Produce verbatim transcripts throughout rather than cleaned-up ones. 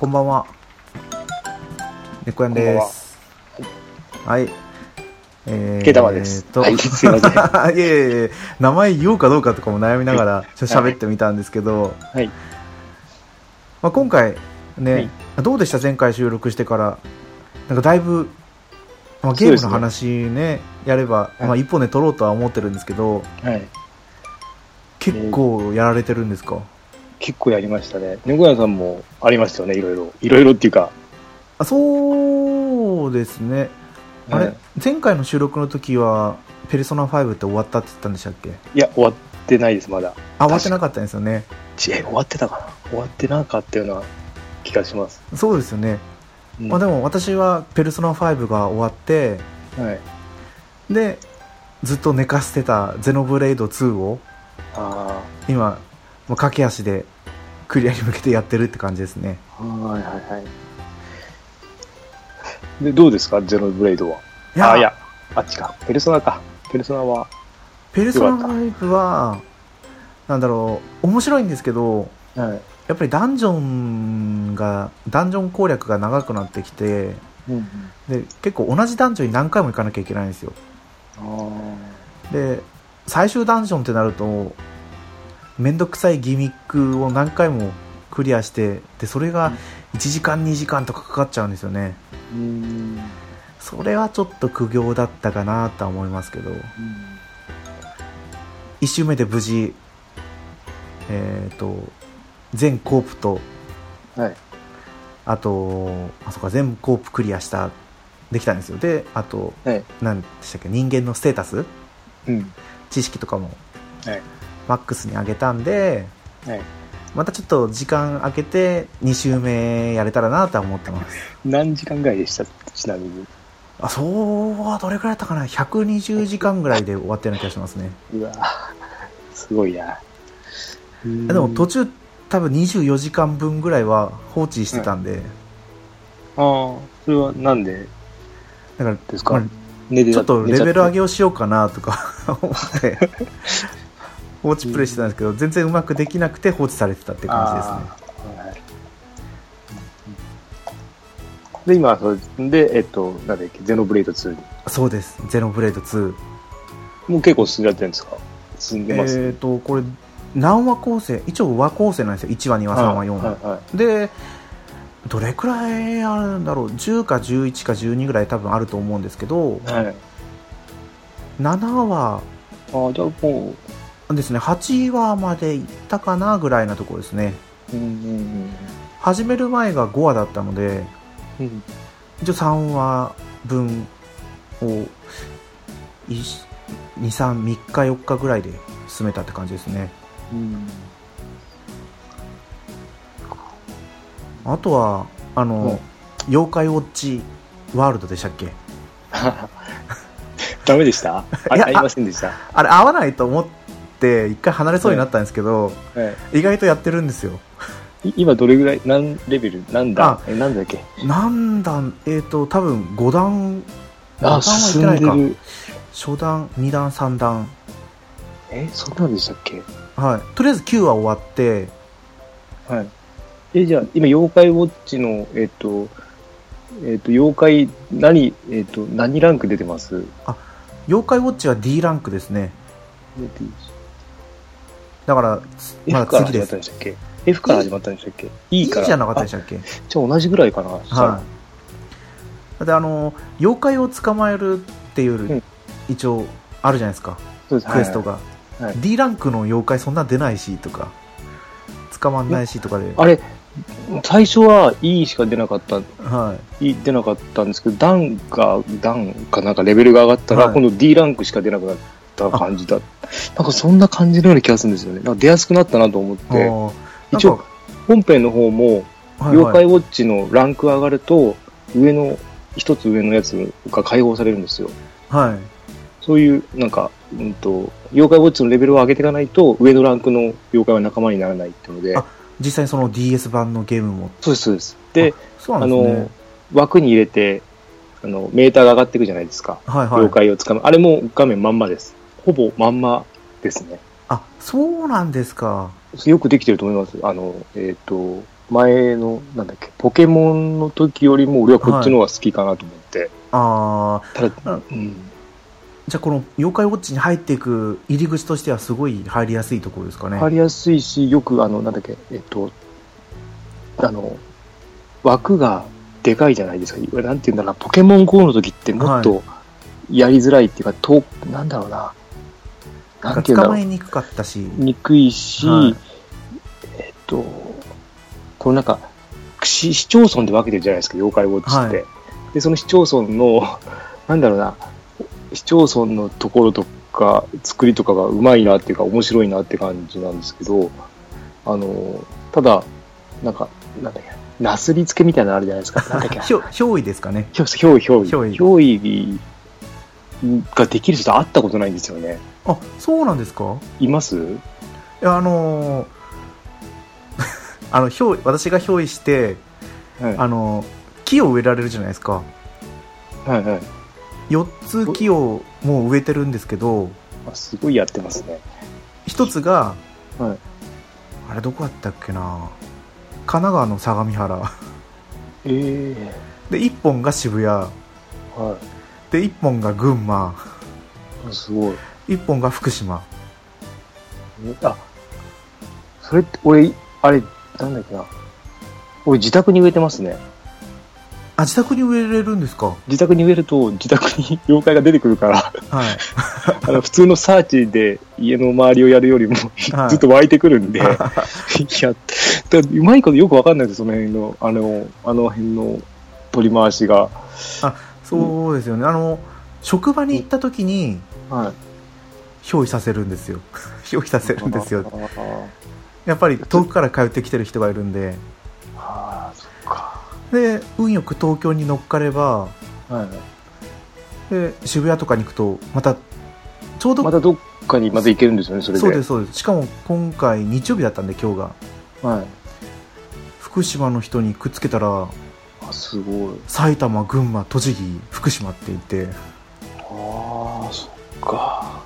こんばんは。猫やんです。はい。えー、ケタマです。えー、と、はい、すいません。いやいやいや、名前言おうかどうかとかも悩みながらちょっと喋ってみたんですけど、はい。まあ、今回ね、はい、どうでした前回収録してから、なんかだいぶ、まあ、ゲームの話 ね, ねやれば、はい、まあ、一本で撮ろうとは思ってるんですけど、はい、結構やられてるんですか？えー結構やりましたね。猫屋さんもありましたよね、いろいろ。いろいろっていうか。あ、そうですね。あれ、ね、前回の収録の時は、ペルソナファイブって終わったって言ったんでしたっけ？いや、終わってないです、まだ。あ、終わってなかったんですよね。ちえ、終わってたかな？終わってなかったような気がします。そうですよね。うん、まあ、でも私は、ペルソナファイブが終わって、はい、で、ずっと寝かせてたゼノブレイドツーを、あー今、もう駆け足でクリアに向けてやってるって感じですね。はいはいはい。で、どうですかゼノブレイドは？いやあいやあっちかペルソナかペルソナはペルソナファイブはなんだろう面白いんですけど、はい、やっぱりダンジョンがダンジョン攻略が長くなってきて、うんうん、で結構同じダンジョンに何回も行かなきゃいけないんですよ。あで最終ダンジョンってなると。めんどくさいギミックを何回もクリアしてでそれがいちじかんにじかんとかかかっちゃうんですよね。うーんそれはちょっと苦行だったかなとは思いますけど、うんいち周目で無事、えー、と全コープと、はい、あとあそか全コープクリアしたできたんですよ。であと、はい、何でしたっけ人間のステータス、うん、知識とかも、はいマックスに上げたんで、はい、またちょっと時間空けてに周目やれたらなとは思ってます。何時間ぐらいでしたちなみに？あ、そうはどれくらいだったかなひゃくにじゅうじかんぐらいで終わったような気がしますね。うわすごいな。うんでも途中多分にじゅうよじかんぶんぐらいは放置してたんで、はい、ああそれはなんでだからですか、まあ、寝てちょっとレベル上げをしようかなとか思って放置プレイしてたんですけど、うん、全然うまくできなくて放置されてたって感じですね。はい、で今それでえっとなんだっけゼノブレイドツーに。そうです。ゼノブレイドツー。もう結構進んじゃってるんですか。進んでます、ね。えっ、ー、とこれ何話構成？一応和構成なんですよ。いちわにわさんわよんわ。はいはいはい、でどれくらいあるんだろう。じゅうかじゅういちかじゅうにぐらい多分あると思うんですけど。はい、ななわ。あじゃあもう。ですね、はちわまでいったかなぐらいなところですね、うんうんうん、始める前がごわだったので、うん、一応さんわぶんをに、さん、みっかよっかぐらいで進めたって感じですね、うん、あとはあの、うん、妖怪ウォッチワールドでしたっけダメでしたあれ合いませんでした あ, あれ合わないと思ってで一回離れそうになったんですけど、はいはい、意外とやってるんですよ。今どれぐらい何レベル何段え何だっけ何段えっ、ー、と多分ごだんごだんはいってないか初段にだんさんだんえそんなんでしたっけはいとりあえずきゅうわ終わってはいえじゃあ今妖怪ウォッチのえっ、ー、とえっ、ー、と妖怪何えっ、ー、と何ランク出てますあ妖怪ウォッチは D ランクですね。だからまだ次です。 F から始まったんでしたっけ F から始まったんでしたっけ E から E じゃなかったんでしたっけじゃあ同じぐらいかな、はい、だってあの妖怪を捕まえるっていう、うん、一応あるじゃないですかそうですクエストが、はいはい、D ランクの妖怪そんな出ないしとか捕まんないしとかであれ最初は E しか出なかった、はい、E 出なかったんですけど段が段かなんかレベルが上がったら、はい、今度 D ランクしか出なくなって感じだなんかそんな感じのような気がするんですよね。なんか出やすくなったなと思って一応本編の方も妖怪ウォッチのランク上がると上の一つ上のやつが解放されるんですよ、はい、そういうなんか、うん、と妖怪ウォッチのレベルを上げていかないと上のランクの妖怪は仲間にならないっていうのであ実際にその ディーエス 版のゲームもそうですそうですで、あ、あの枠に入れてあのメーターが上がっていくじゃないですか、はいはい、妖怪をつかむあれも画面まんまですほぼまんまですね。あ、そうなんですか。よくできてると思います。あのえっ、ー、と前のなんだっけポケモンの時よりも俺はこっちの方が好きかなと思って、はい、ああ、ただ、うん、じゃあこの妖怪ウォッチに入っていく入り口としてはすごい入りやすいところですかね。入りやすいし、よくあのなんだっけえっとあの枠がでかいじゃないですか。なんていうんだろう、ポケモン ゴー の時ってもっとやりづらいっていうか、と、はい、なんだろうな、なんていうんだろう、捕まえにくかったし、にくいし、はい、えっとこのなんか市町村で分けてるじゃないですか、妖怪ウォッチって、はい、でその市町村のなんだろうな、市町村のところとか作りとかがうまいなっていうか面白いなって感じなんですけど、あのただなんかなんだっけなすりつけみたいなのあるじゃないですか。なんだっけひょ憑依ですかね。憑依憑依憑依ができる人と会ったことないんですよね。あ、そうなんですか。います？いやあのー、あの憑依、私が憑依して、はい、あの木を植えられるじゃないですか。はいはい。よっつ木をもう植えてるんですけど。あ、すごいやってますね。ひとつが、はい、あれどこだったっけな。神奈川の相模原、えー、でいっぽんが渋谷、はい、でいっぽんが群馬、すごい、いっぽんが福島。あ、それって俺あれなんだっけな、俺自宅に植えてますね。あ、自宅に植えれるんですか。自宅に植えると自宅に妖怪が出てくるから、はい、あの普通のサーチで家の周りをやるよりもずっと湧いてくるんで、はい、いやうまいことよく分かんないです、その辺のあのあの辺の取り回しが。あ、そうですよね、うん、あの職場に行った時に、はい、憑依させるんですよ憑依させるんですよ。やっぱり遠くから通ってきてる人がいるんで。あ、そっか。で運よく東京に乗っかれば、はい、で渋谷とかに行くとまたちょうどまたどっかにまた行けるんですよね。それでそうですそうです。しかも今回日曜日だったんで今日が、はい、福島の人にくっつけたら、あ、すごい、埼玉、群馬、栃木、福島って言って。ああ、そっか。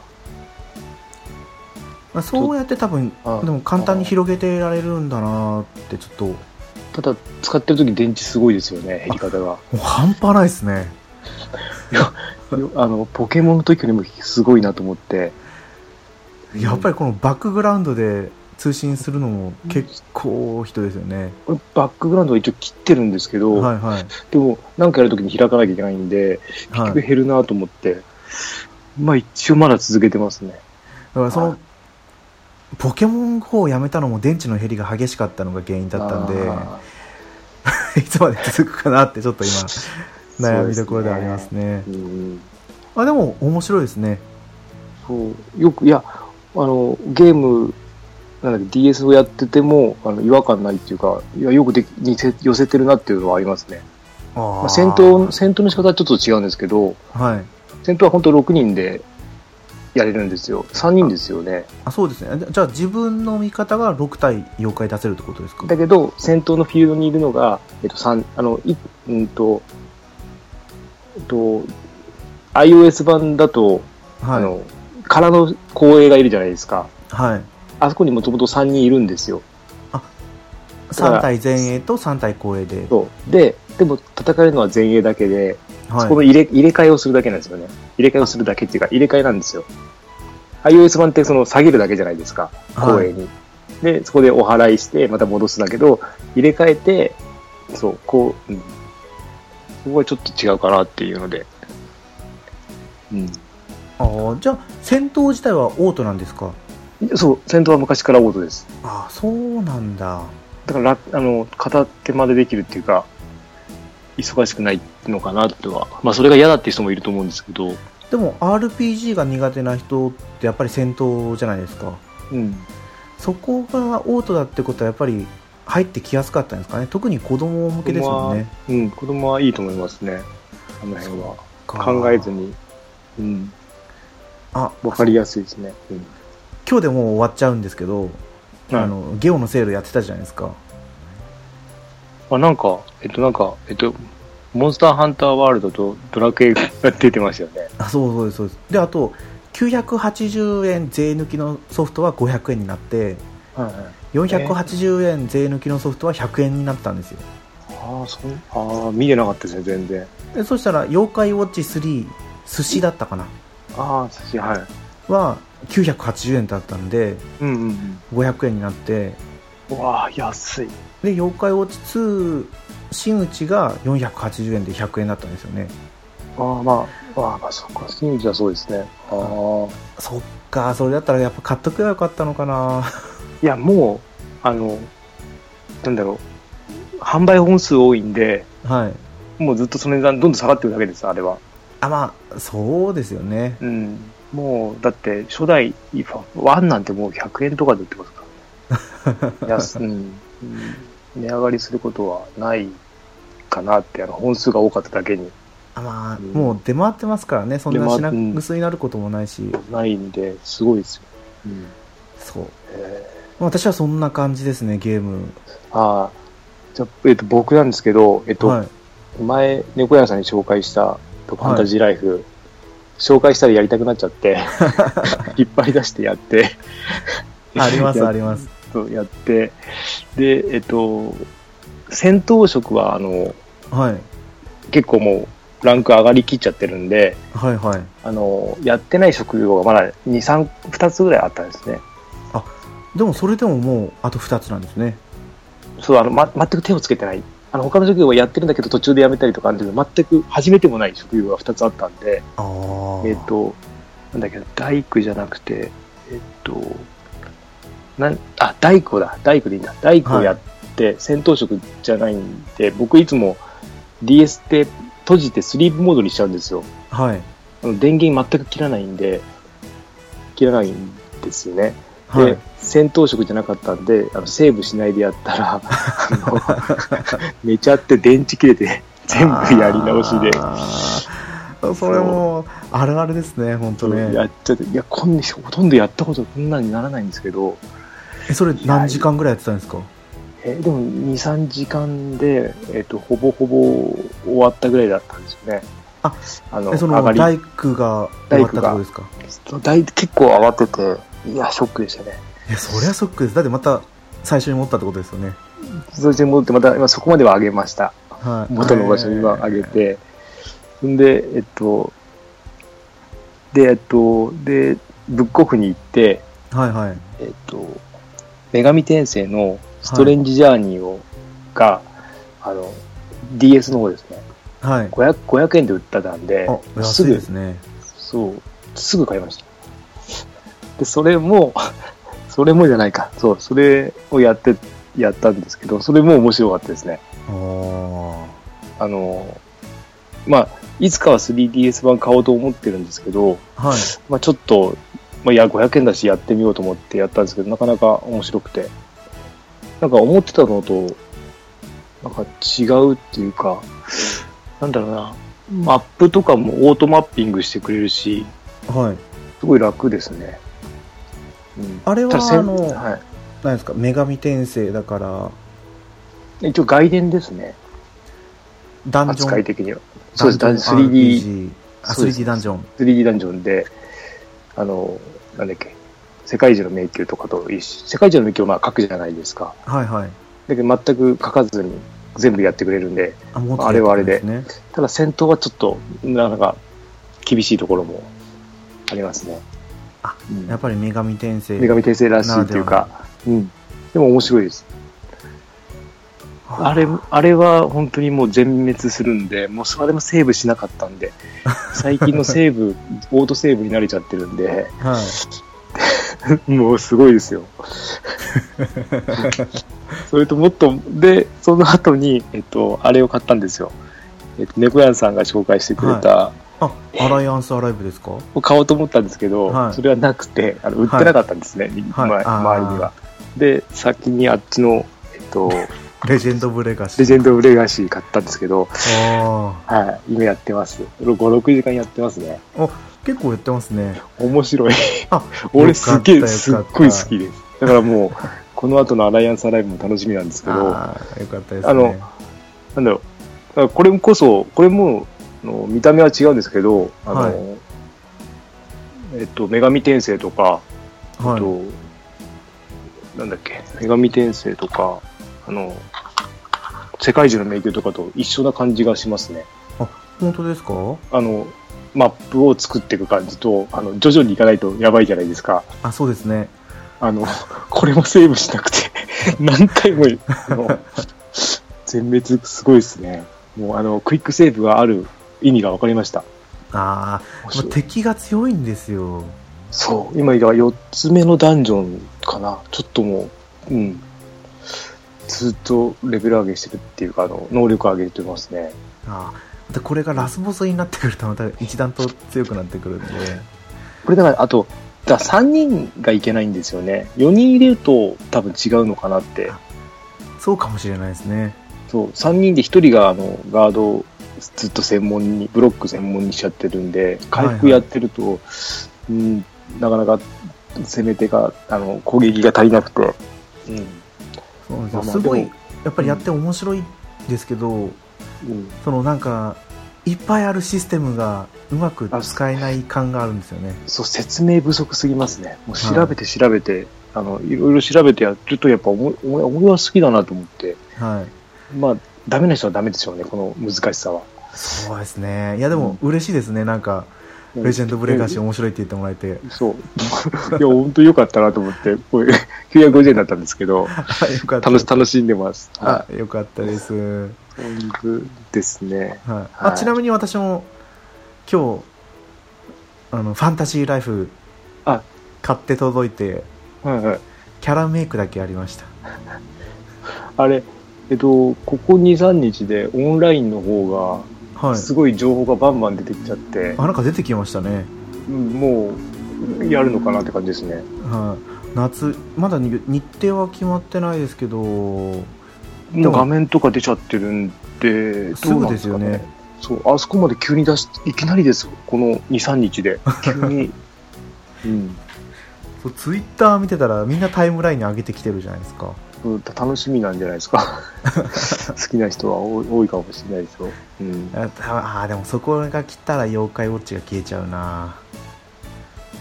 そうやって多分でも簡単に広げてられるんだなってちょっと。ただ使ってるとき電池すごいですよね、減り方が。もう半端ないですねいやあのポケモンの時よりもすごいなと思って。やっぱりこのバックグラウンドで通信するのも結構人ですよね。バックグラウンドは一応切ってるんですけど、はいはい、でも何かやるときに開かなきゃいけないんで結局減るなと思って、はい、まあ一応まだ続けてますね。だからそのポケモン ゴー をやめたのも電池の減りが激しかったのが原因だったんでいつまで続くかなってちょっと今悩みどころでありますね。そうですね、うん、あ、でも面白いですね。そうよく、いやあのゲームなんか ディーエス をやっててもあの違和感ないっていうか、いやよくで寄せてるなっていうのはありますね。あ、まあ、戦闘戦闘の仕方はちょっと違うんですけど、はい、戦闘は本当ろくにんでやれるんですよ。さんにんですよね。あ、そうですね。じゃあ自分の味方がろく体妖怪出せるってことですか。だけど戦闘のフィールドにいるのが、えっと、さんあのいうんと、えっと、iOS 版だと、はい、あの空の光栄がいるじゃないですか、はい、あそこにもともとさんにんいるんですよ。あ、さん体前衛とさん体後衛で。そうで、でも戦えるのは前衛だけで、はい、そこの入れ、入れ替えをするだけなんですよね。入れ替えをするだけっていうか入れ替えなんですよ。 iOS 版ってその下げるだけじゃないですか、光栄に、はい、でそこでお祓いしてまた戻すんだけど、入れ替えてそうこう、うん、ここはちょっと違うかなっていうので、うん、あ、じゃあ戦闘自体はオートなんですか。そう、戦闘は昔からオートです。あ、そうなんだ。だからあの片手までできるっていうか忙しくないのかなとは、まあ、それが嫌だっていう人もいると思うんですけど。でも アールピージー が苦手な人ってやっぱり戦闘じゃないですか、うん、そこがオートだってことはやっぱり入ってきやすかったんですかね。特に子供向けですよね。子供は、うん、子供はいいと思いますね。あの辺は考えずに、うん、あ、分かりやすいですね、うん、今日でもう終わっちゃうんですけど、うん、あのゲオのセールやってたじゃないですか。あ、なんか、えっと、なんか、えっと、モンスターハンターワールドとドラクエが出てましたよね。あ、そうそうです、そうです。で、あと、きゅうひゃくはちじゅうえん税抜きのソフトはごひゃくえんになって、はいはい、よんひゃくはちじゅうえん税抜きのソフトはひゃくえんになったんですよ。あそあ見てなかったですね全然。でそしたら妖怪ウォッチスリー寿司だったかな、あ寿司、はい、はきゅうひゃくはちじゅうえんだったんで、うんうんうん、ごひゃくえんになって、うわ安いで、妖怪ウォッチツー新内がよんひゃくはちじゅうえんでひゃくえんだったんですよね。あ、まあ、ああまあそっか、新内はそうですね。ああそっか、それだったらやっぱ買っとけばよかったのかな。いやもうあのなんだろう、販売本数多いんで、はい、もうずっとその値段どんどん下がってるだけです、あれは。あまあそうですよね、うん、もうだって初代ワンなんてもうひゃくえんとかで売ってますから安、うん、値上がりすることはないかなって、あの本数が多かっただけに。あまあ、うん、もう出回ってますからね、そんな品薄になることもないし、うん、ないんですごいですよ、うん、そう、えー、私はそんな感じですねゲーム。あじゃあ、えっと、僕なんですけど、えっとはい、前猫屋さんに紹介したファンタジーライフ、はい、紹介したらやりたくなっちゃって引っ張り出してやってありますありますとやって、でえっと戦闘職はあの、はい、結構もうランク上がりきっちゃってるんで、はいはい、あのやってない職業がまだ に,さん ふたつぐらいあったんですね。あでもそれでももうあとふたつなんですね。そうあの、ま、全く手をつけてない、あの他の職業はやってるんだけど途中でやめたりとかあるんで、全く始めてもない職業がふたつあったんで、あえっ、ー、となんだっけ大工じゃなくてえっ、ー、となんあ大工だ大工でいいんだ、大工をやって、はい、戦闘職じゃないんで、僕いつも ディーエス って閉じてスリープモードにしちゃうんですよ。はい、あの電源全く切らないんで切らないんですよね。ではい、戦闘職じゃなかったんであのセーブしないでやったら寝ちゃって電池切れて全部やり直しで、それもあるあるですね本当ね。やっちゃって、いやこんなほとんどやったことこんなにならないんですけど、えそれ何時間ぐらいやってたんですか。えでも に,さん 時間で、えーと、ほぼほぼ終わったぐらいだったんですよね。ああのその大工が終わったとこですか。大結構慌てて、いやショックでしたね。いやそりゃショックです。だってまた最初に戻ったってことですよね。そして戻ってまた今そこまでは上げました、はい、元の場所には上げて、そんでえっとでえっとでブックオフに行って、はいはい、えっと女神転生のストレンジジャーニーを、はい、があの ディーエス の方ですね、はい、ごひゃくえんで売ってたんで、あ安いですね。そうすぐ買いました。でそれもそれもじゃないか、そうそれをやってやったんですけど、それも面白かったですね。あのまあいつかは スリーディーエス 版買おうと思ってるんですけど、はいまあ、ちょっと、まあ、いやごひゃくえんだしやってみようと思ってやったんですけど、なかなか面白くて、なんか思ってたのとなんか違うっていうか、なんだろうな、マップとかもオートマッピングしてくれるし、はい、すごい楽ですね。うん、あれはあの、はい、何ですか、女神転生だから一応外伝ですね。ダンジョン扱い的にはそうです。スリーディー スリーディー ダンジョン スリーディー ダンジョンで、あのなんだっけ、世界中の迷宮とかと一緒、世界中の迷宮はまあ書くじゃないですか。はいはい。だけど全く書かずに全部やってくれるんで、あ、もっとやってくれるんですね。あれはあれで、ただ戦闘はちょっとなかなか厳しいところもありますね。あやっぱり女神転生、女神転生らしいというか、うん、でも面白いです。あれ、あれは本当にもう全滅するんで、もうそれもセーブしなかったんで、最近のセーブ、オートセーブに慣れちゃってるんで、はい、もうすごいですよ。それともっと、で、その後に、えっと、あれを買ったんですよ。えっと、猫やんさんが紹介してくれた、はい、アライアンスアライブですか。買おうと思ったんですけど、はい、それはなくて、あの売ってなかったんですね、はいはい、周りには。で先にあっちの、えっと、レジェンド・オブ・レガシーレジェンド・オブ・レガシー買ったんですけど、はい、今やってます。ご、ろくじかんやってますね。あ結構やってますね。面白い。あ俺すっげえすっごい好きです。だからもうこの後のアライアンスアライブも楽しみなんですけど、あよかったですね。あのなんだろう、これこそこれもの見た目は違うんですけど、あの、はい、えっと、女神転生とか、はい、えっと、なんだっけ、女神転生とか、あの世界中の迷宮とかと一緒な感じがしますね。あ、本当ですか。あのマップを作っていく感じと、あの徐々に行かないとやばいじゃないですか。あ、そうですね。あのこれもセーブしなくて何回も全滅、すごいですね。もうあのクイックセーブがある意味が分かりました。あ、敵が強いんですよ。そう、今がよつめのダンジョンかな。ちょっともう、うん、ずっとレベル上げしてるっていうか、あの能力上げてますね。ああ、これがラスボスになってくるとまた一段と強くなってくるんで、これだからあとだからさんにんがいけないんですよね。よにん入れると多分違うのかなって。そうかもしれないですね。そう、さんにんでひとりがあのガードをずっと専門にブロック専門にしちゃってるんで、回復やってると、はいはい、うん、なかなか攻め手があの攻撃が足りなくて、うん、そうなんですよ。まあ、すごいやっぱりやって面白いですけど、うん、そのなんかいっぱいあるシステムがうまく使えない感があるんですよね。そう、説明不足すぎますね。もう調べて調べて、はい、あのいろいろ調べてやるとやっぱ思い、俺は好きだなと思って、はい、まあダメな人はダメでしょうね、この難しさは。そうですね。いやでも嬉しいですね、うん、なんかレジェンドブレイカーシー面白いって言ってもらえて、そういや本当に良かったなと思って、これきゅうひゃくごじゅうえんだったんですけど楽し、楽しんでます。あ、よかったです。本当ですね、はいはい。あ、ちなみに私も今日あのファンタジーライフ買って届いて、はいはい、キャラメイクだけやりましたあれ、えっと、ここ に,さん 日でオンラインの方がすごい情報がバンバン出てきちゃって、はい、あ、なんか出てきましたね。もうやるのかなって感じですね、はあ、夏まだ日程は決まってないですけど、もう画面とか出ちゃってるんで、どうなんですかね。すぐですよね。そう、あそこまで急に出し、いきなりですよ、この に,さん 日で急に、うん、そう、ツイッター見てたらみんなタイムラインに上げてきてるじゃないですか。楽しみなんじゃないですか好きな人は多いかもしれないですよ、うん、ああ、でもそこが来たら妖怪ウォッチが消えちゃうな。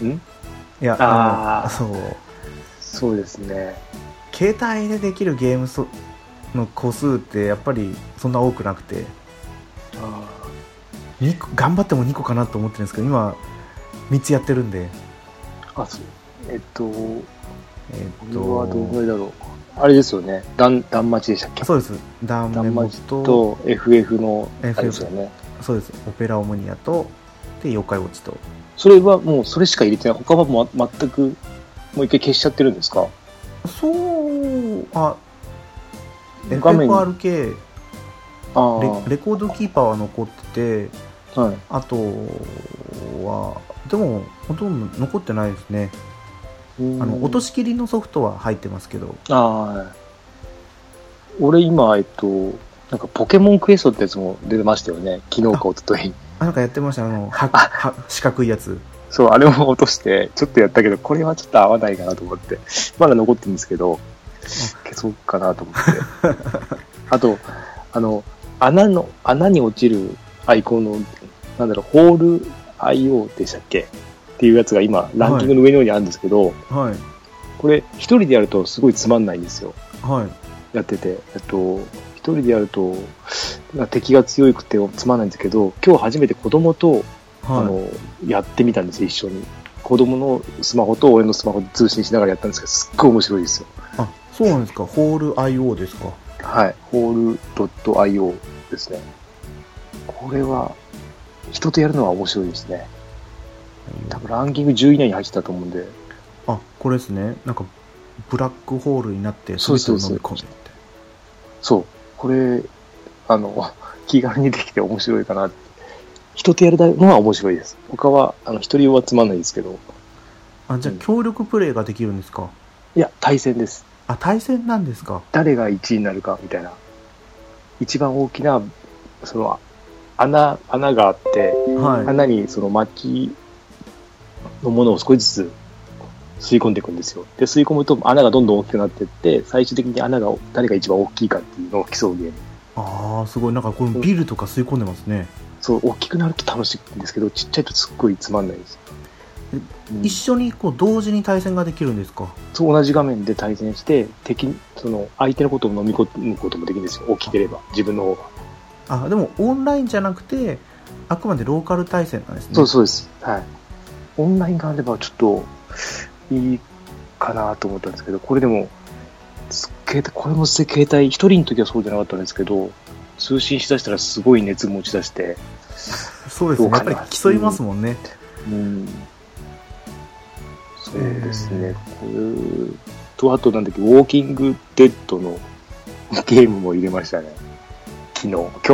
んいや、ああ、そうそうですね。携帯でできるゲームの個数ってやっぱりそんな多くなくて、あ、にこ頑張ってもにこかなと思ってるんですけど、今みっつやってるんで。あ、そう、えっとえっとこれはどのぐらいだろう。あれですよね、ダン、ダンマチでしたっけ。そうです、ダンメモと エフエフ のあれですよね。そうです、オペラオムニアとで妖怪ウォッチと。それはもうそれしか入れてない。他はもう全くもう一回消しちゃってるんですか。そう、あ、エフエフアールケー、 あ、 レ, レコードキーパーは残ってて、はい、あとはでもほとんど残ってないですね。あの落としきりのソフトは入ってますけど。ああ、俺今、えっと、なんかポケモンクエストってやつも出てましたよね、昨日か一昨日。あ、なんかやってました、あのはは四角いやつ。そう、あれも落としてちょっとやったけど、これはちょっと合わないかなと思ってまだ残ってるんですけど消そうかなと思ってあと、あの穴の穴に落ちるアイコンのなんだろう、ホール アイオー でしたっけっていうやつが今ランキングの上のようにあるんですけど、はいはい、これ一人でやるとすごいつまんないんですよ、はい、やってて、えっと、一人でやると敵が強くてつまんないんですけど、今日初めて子供と、はい、あのやってみたんですよ、一緒に。子供のスマホと俺のスマホで通信しながらやったんですけど、すっごい面白いですよ。あ、そうなんですか。ホール アイオー ですか。はい、ホール .io ですね。これは人とやるのは面白いですね。多分ランキングじゅうい以内に入ってたと思うんで。あ、これですね。なんかブラックホールになってそうそうそう、そう、これあの気軽にできて面白いかなって。人とやるのは面白いです。他はあの一人はつまんないですけど。あ、じゃあ協力プレイができるんですか。うん、いや、対戦です。あ、対戦なんですか。誰がいちいになるかみたいな。一番大きなその穴穴があって、はい、穴にその薪のものを少しずつ吸い込んでいくんですよ。で、吸い込むと穴がどんどん大きくなっていって、最終的に穴が誰が一番大きいかっていうのを競うゲーム。ああ、すごい。なんかこのビールとか吸い込んでますね。そう、大きくなると楽しいんですけど、ちっちゃいとすっごいつまんないです。一緒にこう同時に対戦ができるんですか？そう、同じ画面で対戦して敵、その相手のことを飲み込むこともできるんですよ、起きてれば、自分の方が。あ、でもオンラインじゃなくてあくまでローカル対戦なんですね。そうそうです、はい、オンラインがあればちょっといいかなと思ったんですけど、これでもこれも携帯一人の時はそうじゃなかったんですけど、通信しだしたらすごい熱持ち出して。そうですね、やっぱり競いますもんね、うんうん、そうですね。これとあとなんだっけ、ウォーキングデッドのゲームも入れましたね、昨日、今日、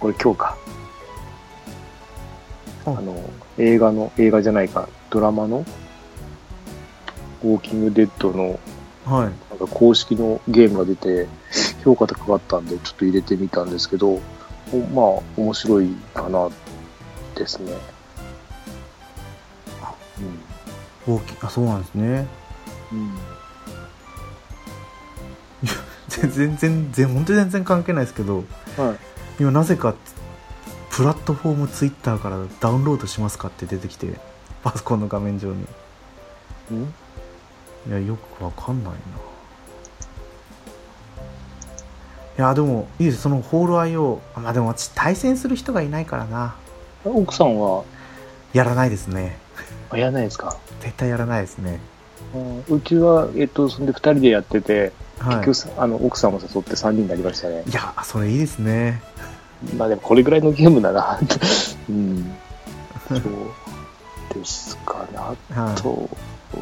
これ今日か、あの映画の映画じゃないかドラマのウォーキングデッドの、はい、なんか公式のゲームが出て評価高かったんでちょっと入れてみたんですけど、まあ面白いかなですね。あ、うん、ウォーキング、あ、そうなんですね、うん、全然全本当に全然関係ないですけど、はい、今なぜかプラットフォームツイッターからダウンロードしますかって出てきて、パソコンの画面上に、ん、いや、よくわかんないな。いや、でもいいです、そのホール アイオー。 まあでも私対戦する人がいないからな。奥さんはやらないですね。あ、やらないですか？絶対やらないですね。うちは、えっと、そんでふたりでやってて、はい、結局あの奥さんも誘ってさんにんになりましたね。いや、それいいですね。まあでもこれぐらいのゲームだな、うん、そうですかね。あと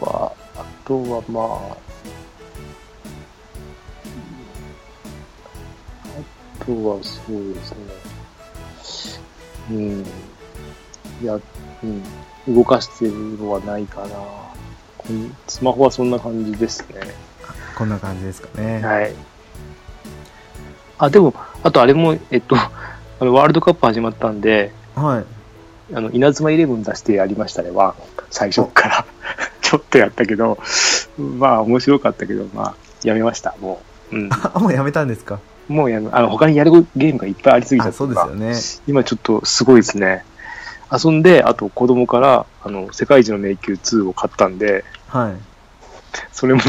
は、はい、あとはまあ、あとはそうですね、うん、いや、うん、動かしてるのはないかな。スマホはそんな感じですね。こんな感じですかね。はい。あ、でもあとあれも、えっとあのワールドカップ始まったんで、はい、あの稲妻イレブン出してやりましたね。は最初から。ちょっとやったけど、まあ面白かったけど、まあやめましたもう、うん、あ、もうやめたんですか？もうやめ、あの他にやるゲームがいっぱいありすぎちゃったから。そうですよね。今ちょっとすごいですね。遊んで、あと子供からあの世界一の迷宮ツーを買ったんで、はい、それも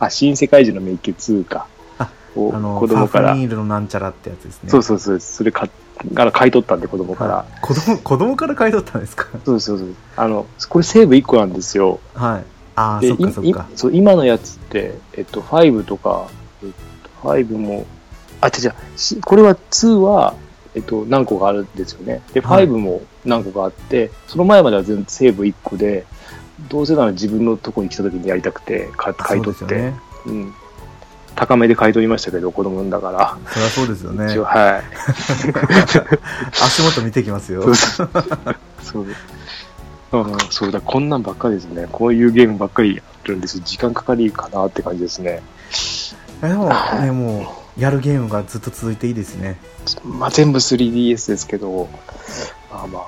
あ、新世界一の迷宮ツーか、あ、を子供からハーフニールのなんちゃらってやつですね。そうそうそう、それ買ってから買い取ったんで、子供から、はい、子供子供から買い取ったんですか？そうそうそう、あのこれセーブいっこなんですよ。はい、あ、そっかそっか。そう、今のやつってえっとごとか、えっと、ごも、あ、違う違う、これはにはえっと何個かあるんですよね。でごも何個かあって、はい、その前までは全部セーブいっこで、どうせなら自分のとこに来た時にやりたくて買い取って、う、ね、うん。高めで買い取りましたけど、子供だから。そりゃそうですよね。はい足元見てきますよ。そうそうそうだ、こんなんばっかりですね。こういうゲームばっかりやるんです。時間かかりかなって感じですね。でもね、もうやるゲームがずっと続いていいですね。まあ、全部 スリーディーエス ですけど、まあまあ、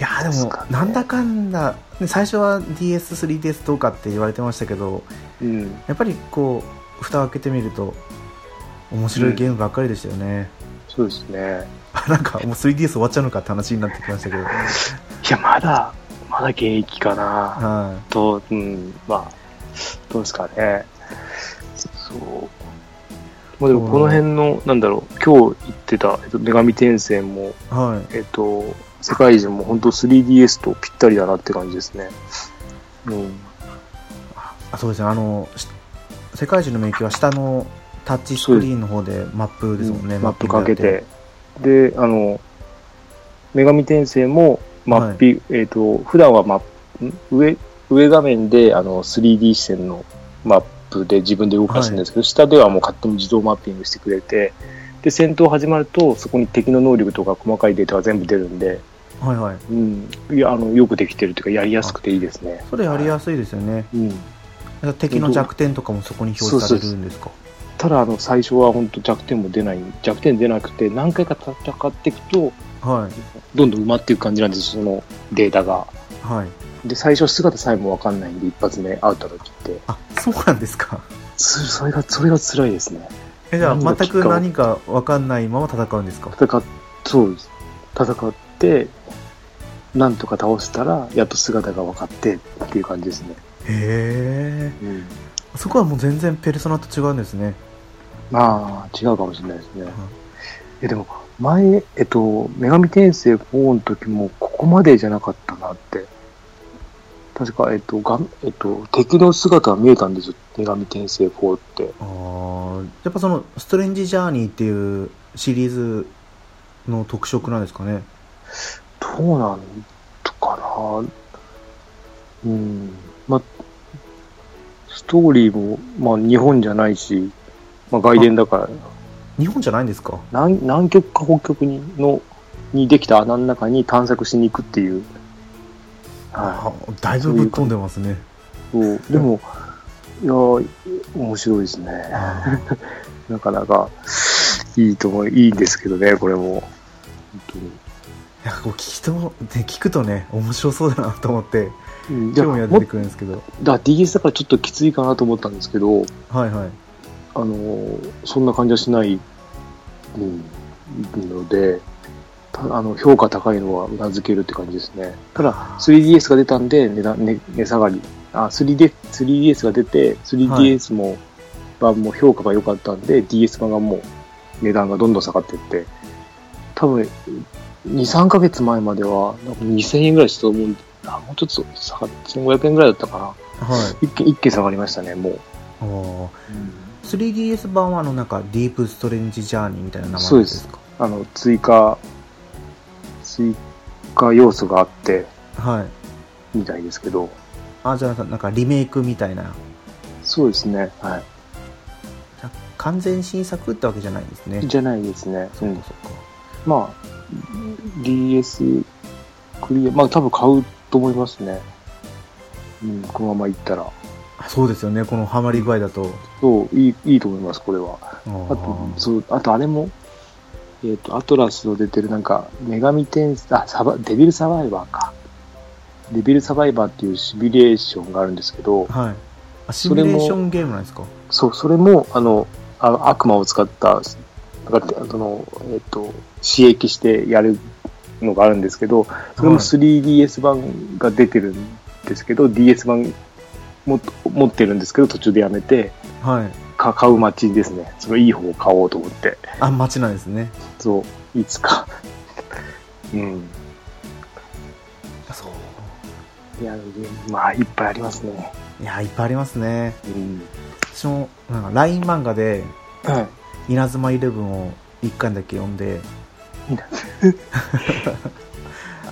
いや、でもなんだかんだ最初は ディーエス、スリーディーエス どうかって言われてましたけど、うん、やっぱりこう蓋を開けてみると面白いゲームばっかりでしたよね、うん、そうですね。なんかもう スリーディーエス 終わっちゃうのかって話になってきましたけどいや、まだまだ現役かな、はい、と、うん、まあどうですかね。そう、まあ、でもこの辺のなんだろう、今日言ってた、えっと、女神転生も、はい、えっと世界中も本当 スリーディーエス とぴったりだなって感じですね、うん、あ、そうですね。あの世界中の迷宮は下のタッチスクリーンの方でマップですもんね、うん、マップかけて、で、あの女神転生もマッピ、はい、えっと普段はマップ、上上画面であの スリーディー 視点のマップで自分で動かすんですけど、はい、下ではもう勝手に自動マッピングしてくれて、で戦闘始まるとそこに敵の能力とか細かいデータが全部出るんで、はいはい、うん、いや、あのよくできてるというか、やりやすくていいですね。それやりやすいですよね、はい、うん、敵の弱点とかもそこに表示されるんですか？そうそうそう。ただあの最初は本当弱点も出ない、弱点出なくて何回か戦っていくと、はい、どんどん埋まっていく感じなんです、そのデータが、はい、で最初姿さえも分かんないんで一発目アウトだって言って。あ、そうなんですか。それがそれが辛いですね。え、じゃあ全く何か分かんないまま戦うんですか？戦っそうです。戦ってなんとか倒したらやっと姿が分かってっていう感じですね。へえ、うん、そこはもう全然ペルソナと違うんですね。まあ違うかもしれないですね、うん、えでも前、えっと、女神転生フォーの時もここまでじゃなかったなって、確か、えっとがえっと、敵の姿が見えたんですよ、女神転生フォーって。あやっぱそのストレンジジャーニーっていうシリーズの特色なんですかね。どうなんかな、うん、まあストーリーも、まあ、日本じゃないし、まあ、外伝だから。日本じゃないんですか。 南, 南極か北極 に, のにできた穴の中に探索しに行くっていう、はい、あだいぶぶっ飛んでますね。そうでもいや面白いですねなかなかいいと思う、いいんですけどねこれも。本当にいやこう 聞, きと、ね、聞くとね面白そうだなと思って興味が出てくるんですけど、だ ディーエス だからちょっときついかなと思ったんですけど、はいはい、あのそんな感じはしない、うん、のであの評価高いのはうなずけるって感じですね。ただ スリーディーエス が出たんで値段、ね、値下がり、あ スリーディーエス, スリーディーエス が出て スリーディーエス も版も評価が良かったんで、はい、ディーエス 版がもう値段がどんどん下がっていって、多分 に,さん ヶ月前まではにせんえんぐらいしたと思うんで、あもうちょっと下がってせんごひゃくえんぐらいだったかな、はい、一, 一気下がりましたねもう。あ、うん、スリーディーエス 版はあのなんかディープストレンジジャーニーみたいな名前ですか。そうです、あの追加追加要素があって、はい、みたいですけど。あじゃあなんかリメイクみたいな。そうですね、はい、じゃ完全新作ってわけじゃないですね。じゃないですね。そうかそうか、うん、まあ ディーエス クリア、まあ多分買うと思いますね、うん、このままいったら。そうですよね、このハマり具合だと。そういい、いいと思いますこれは。あ と, そうあとあれもえー、とアトラスの出てるなんか女神転生、あサバデビルサバイバーか、デビルサバイバーっていうシミュレーションがあるんですけど、はい、あシミュレーションゲームなんですか。そ れ, そうそれもあのあの悪魔を使ったなんかあの、えー、と刺激してやるのがあるんですけど、それも スリーディーエス 版が出てるんですけど、はい、ディーエス 版も持ってるんですけど途中でやめて、はい、買う街ですね。そのいい方を買おうと思って。あ、街なんですね。そう、いつか。うん。そう。いや、まあいっぱいありますね。いや、いっぱいありますね。うん。私もなんか ライン 漫画で、はい、稲妻イレブンをいっかんだけ読んで、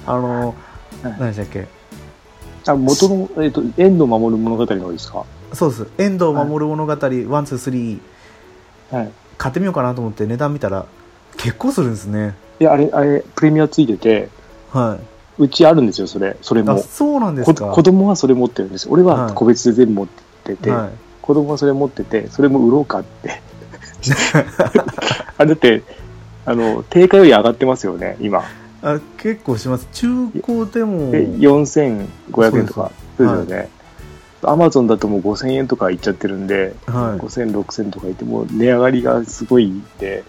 あの、はい、何でしたっけ？あ、元のえっと遠藤守物語の方ですか？そうです、遠藤守物語 いちにさん、はい、買ってみようかなと思って値段見たら結構するんですね。いやあれあれプレミアついてて、はい、うちあるんですよそれ。それも。あ、そうなんですか。子供はそれ持ってるんです。俺は個別で全部持ってて、はい、子供はそれ持ってて、それも売ろうかってあだってあの定価より上がってますよね今。あ結構します。中古でもでよんせんごひゃくえんとかそうですよね、はい。アマゾンだともうごせんえんとかいっちゃってるんで、はい、ごせん、ろくせんとかいって、もう値上がりがすごいんで、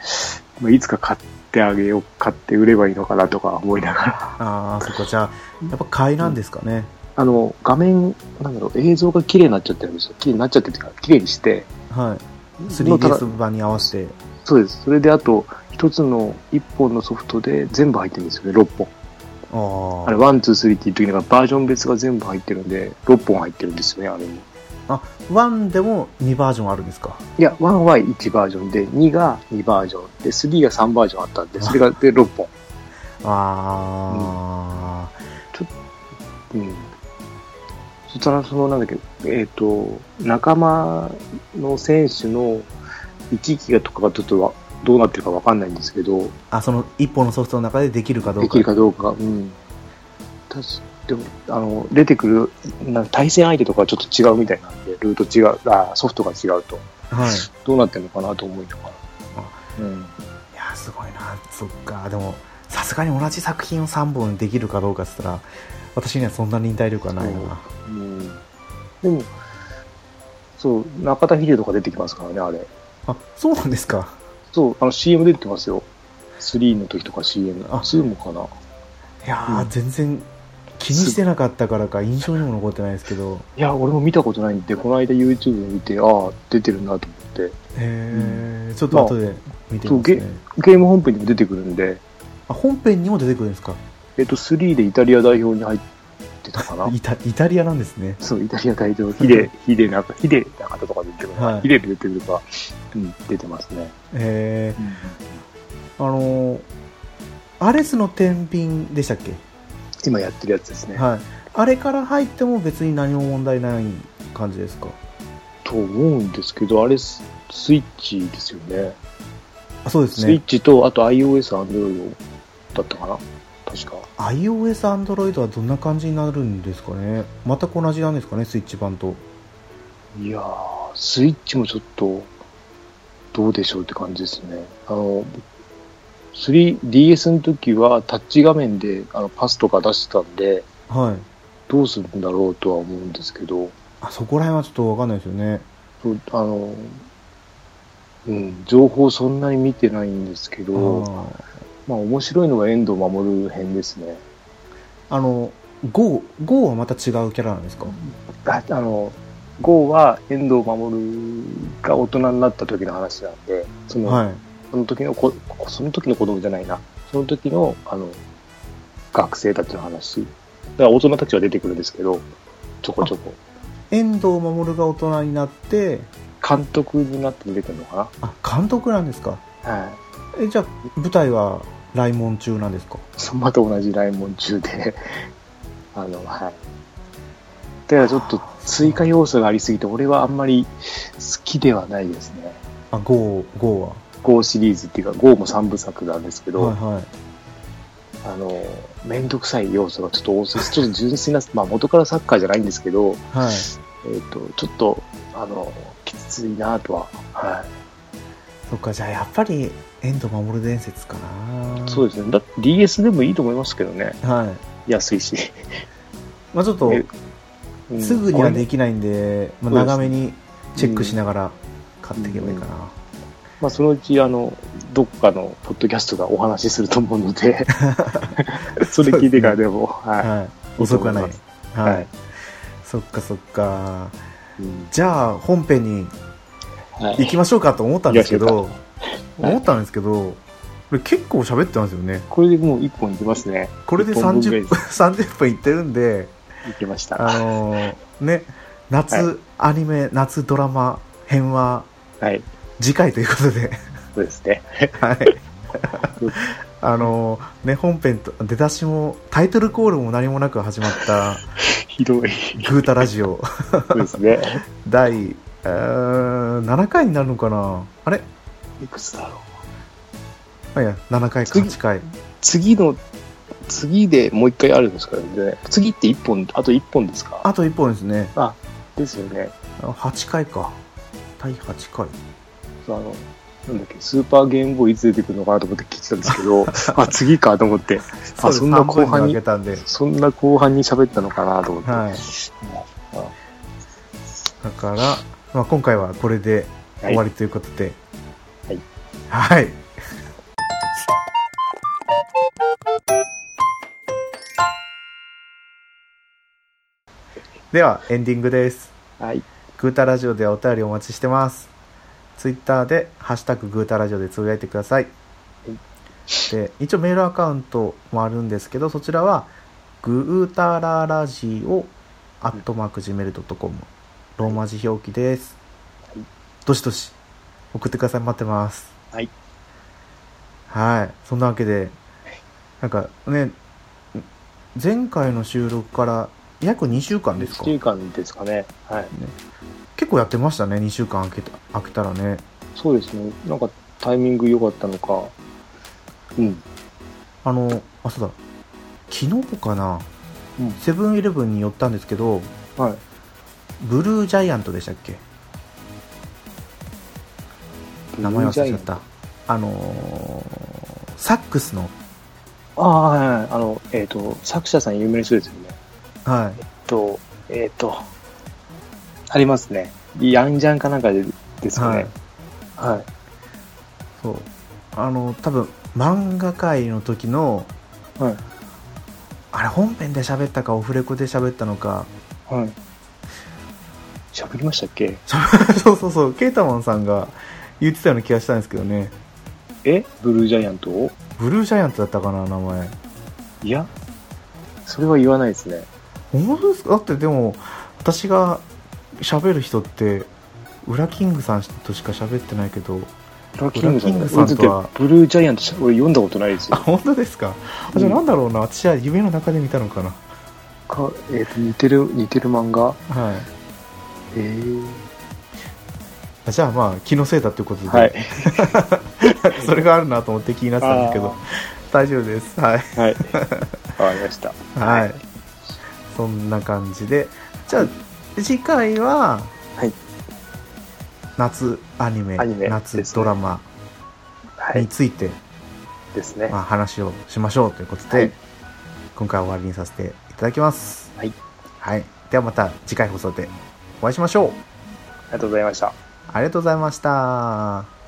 まあ、いつか買ってあげよう、買って売ればいいのかなとか思いながら。ああ、そっか、じゃあ、やっぱ買いなんですかね。うん、あの、画面、なんだろう、映像が綺麗になっちゃってるんですよ。綺麗になっちゃってるから、綺麗にして。はい。スリーディーエス 版に合わせて。そうです。それで、あと、一つの、一本のソフトで全部入ってるんですよね、ろっぽん。あれいちにさんっていう時にバージョン別が全部入ってるんでろっぽん入ってるんですよねあれも。あいちでもにバージョンあるんですか。いやいちはいちバージョンでにがにバージョンでさんがさんバージョンあったんで、それがでろっぽんああ、うん、ちょっとうんそしたらそのなんだっけえっ、ー、と仲間の選手のいちギガとかがちょっとどうなってるか分かんないんですけど、あその一本のソフトの中でできるかどうかできるかどうか、うん、でもあの出てくるなんか対戦相手とかはちょっと違うみたいなんで、ルート違う、あソフトが違うと、はい、どうなってるのかなと思うとか、うん、いやすごいな。そっか、でもさすがに同じ作品をさんぼんできるかどうかって言ったら私にはそんな忍耐力はないな。うん、でもそう中田秀とか出てきますからねあれ。あそうなんですか。そうあの シーエム 出てますよ。スリーの時とか シーエム にもかな。いやー、うん、全然気にしてなかったからか印象にも残ってないですけど、いや俺も見たことないんでこの間 YouTube で見て、ああ出てるなと思って、へ、うん、ちょっと後で見てみますね、まあ、ゲ, ゲーム本編にも出てくるんで。あ、本編にも出てくるんですか。えっとスリーでイタリア代表に入ってたかなイ, タイタリアなんですね。そう、イタリア代表ヒデヒデなんかヒデなんかとか出てるから、はい、ヒデで出てるか、うん、出てますね。へえ、うん、あのアレスの天秤でしたっけ、今やってるやつですね、はい、あれから入っても別に何も問題ない感じですかと思うんですけど、あれスイッチですよね。あ、そうですね、スイッチとあと iOS、Android だったかな確か。 iOS、Android はどんな感じになるんですかね。また同じなんですかね、スイッチ版と。いやー、スイッチもちょっとどうでしょうって感じですね。あのスリーディーエス の時はタッチ画面であのパスとか出してたんで、はい、どうするんだろうとは思うんですけど、あそこら辺はちょっと分かんないですよね。そうあの、うん、情報そんなに見てないんですけど、あ、まあ、面白いのが遠藤守編ですね。あの ゴー, ゴーはまた違うキャラなんですか。あのゴーは遠藤守が大人になった時の話なんで、その、はい、その時の子、その時の子供じゃないな、その時のあの学生たちの話だから、大人たちは出てくるんですけど、ちょこちょこ遠藤守が大人になって監督になって出てくるのかな。あ、監督なんですか。はい。え、じゃあ舞台は来門中なんですか。そまた同じ来門中であの、はい、だからちょっと追加要素がありすぎて俺はあんまり好きではないですね。あ、ゴー、ゴーはゴーシリーズっていうか、ゴーもさんぶさくなんですけど、はいはい、あのめんどくさい要素がちょっと多すぎて、ちょっと純粋な、まあ、元からサッカーじゃないんですけど、はい、えー、とちょっとあのきついなとは、はい。そっか、じゃあやっぱり遠藤守伝説かな。そうですね、だ ディーエス でもいいと思いますけどね、はい、安いしまあちょっと、うん、すぐにはできないんで、まあ、長めにチェックしながら買っていけばいいかな、うんうん。まあ、そのうちあのどっかのポッドキャストがお話しすると思うのでそれ聞いてからでも、はいはい、遅くはない、はいはい、そっかそっか、うん、じゃあ本編に行きましょうかと思ったんですけど、はい、思ったんですけど、はい、これ結構喋ってますよね。これでもういっぽんいきますね。これでさんじゅっぷん、さんじゅっぷんいってるんでいきました。あの、ね、夏アニメ、はい、夏ドラマ編は、はい、次回ということで、そうですねはいあのね、本編と出だしもタイトルコールも何もなく始まったひどいグータラジオそうですね第、えー、ななかいになるのかな。あれいくつだろう。いやななかいかはちかい、次の次でもういっかいあるんですからね。次っていっぽん、あといっぽんですか。あといっぽんですね。あ、ですよね。はちかいか、第はちかい、あのなんだっけ、スーパーゲームボーイいつ出てくるのかなと思って聞いてたんですけどあ、次かと思ってあ、そんな後半にそんな後半に喋ったのかなと思って、はい、だから、まあ、今回はこれで終わりということで、はい、はいはいではエンディングです、はい、グータラジオではお便りお待ちしてます。ツイッターでハッシュタググータラジオでつぶやいてください。で、一応メールアカウントもあるんですけど、そちらはグータララジオアットマークジメルドットコム、ローマ字表記です、はい、どしどし送ってください、待ってます。はいはい。そんなわけで、なんかね、前回の収録から約にしゅうかんですか。にしゅうかんですかね、はい、ね、結構やってましたね。にしゅうかん空けた、空けたらね。そうですね、なんかタイミング良かったのか、うん、あの、あ、そうだ、昨日かな、うん、セブンイレブンに寄ったんですけど、はい、ブルージャイアントでしたっけ、名前忘れちゃった、あのー、サックスの、ああ、はい、あの、えっと作者さん有名な人ですよね。はい、えっとえっとありますね。ヤンジャンかなんかですかね。はい。はい、そう。あの、多分漫画界の時の、はい、あれ本編で喋ったかオフレコで喋ったのか、はい、喋りましたっけそうそうそう、ケータマンさんが言ってたような気がしたんですけどね。え、ブルージャイアント、ブルージャイアントだったかな名前。いやそれは言わないですね。本当ですか？だってでも私が喋る人ってウラキングさんとしか喋ってないけど、ウラキングさん、ね、さんとはブルージャイアント俺読んだことないですよ。あ、本当ですか？あ、じゃあなんだろうな、うん、私は夢の中で見たのかなか、えー、と似てる似てる漫画、はい、えー、あ、じゃあまあ気のせいだということで、はい、それがあるなと思って気になってたんですけど大丈夫です。はい、はい、わかりました。はい、はい、そんな感じで、じゃあ次回は、はい、夏アニ メ, アニメ、ね、夏ドラマについて、はいですね、まあ、話をしましょうということで、はい、今回は終わりにさせていただきます、はいはい、ではまた次回放送でお会いしましょう。ありがとうございました。ありがとうございました。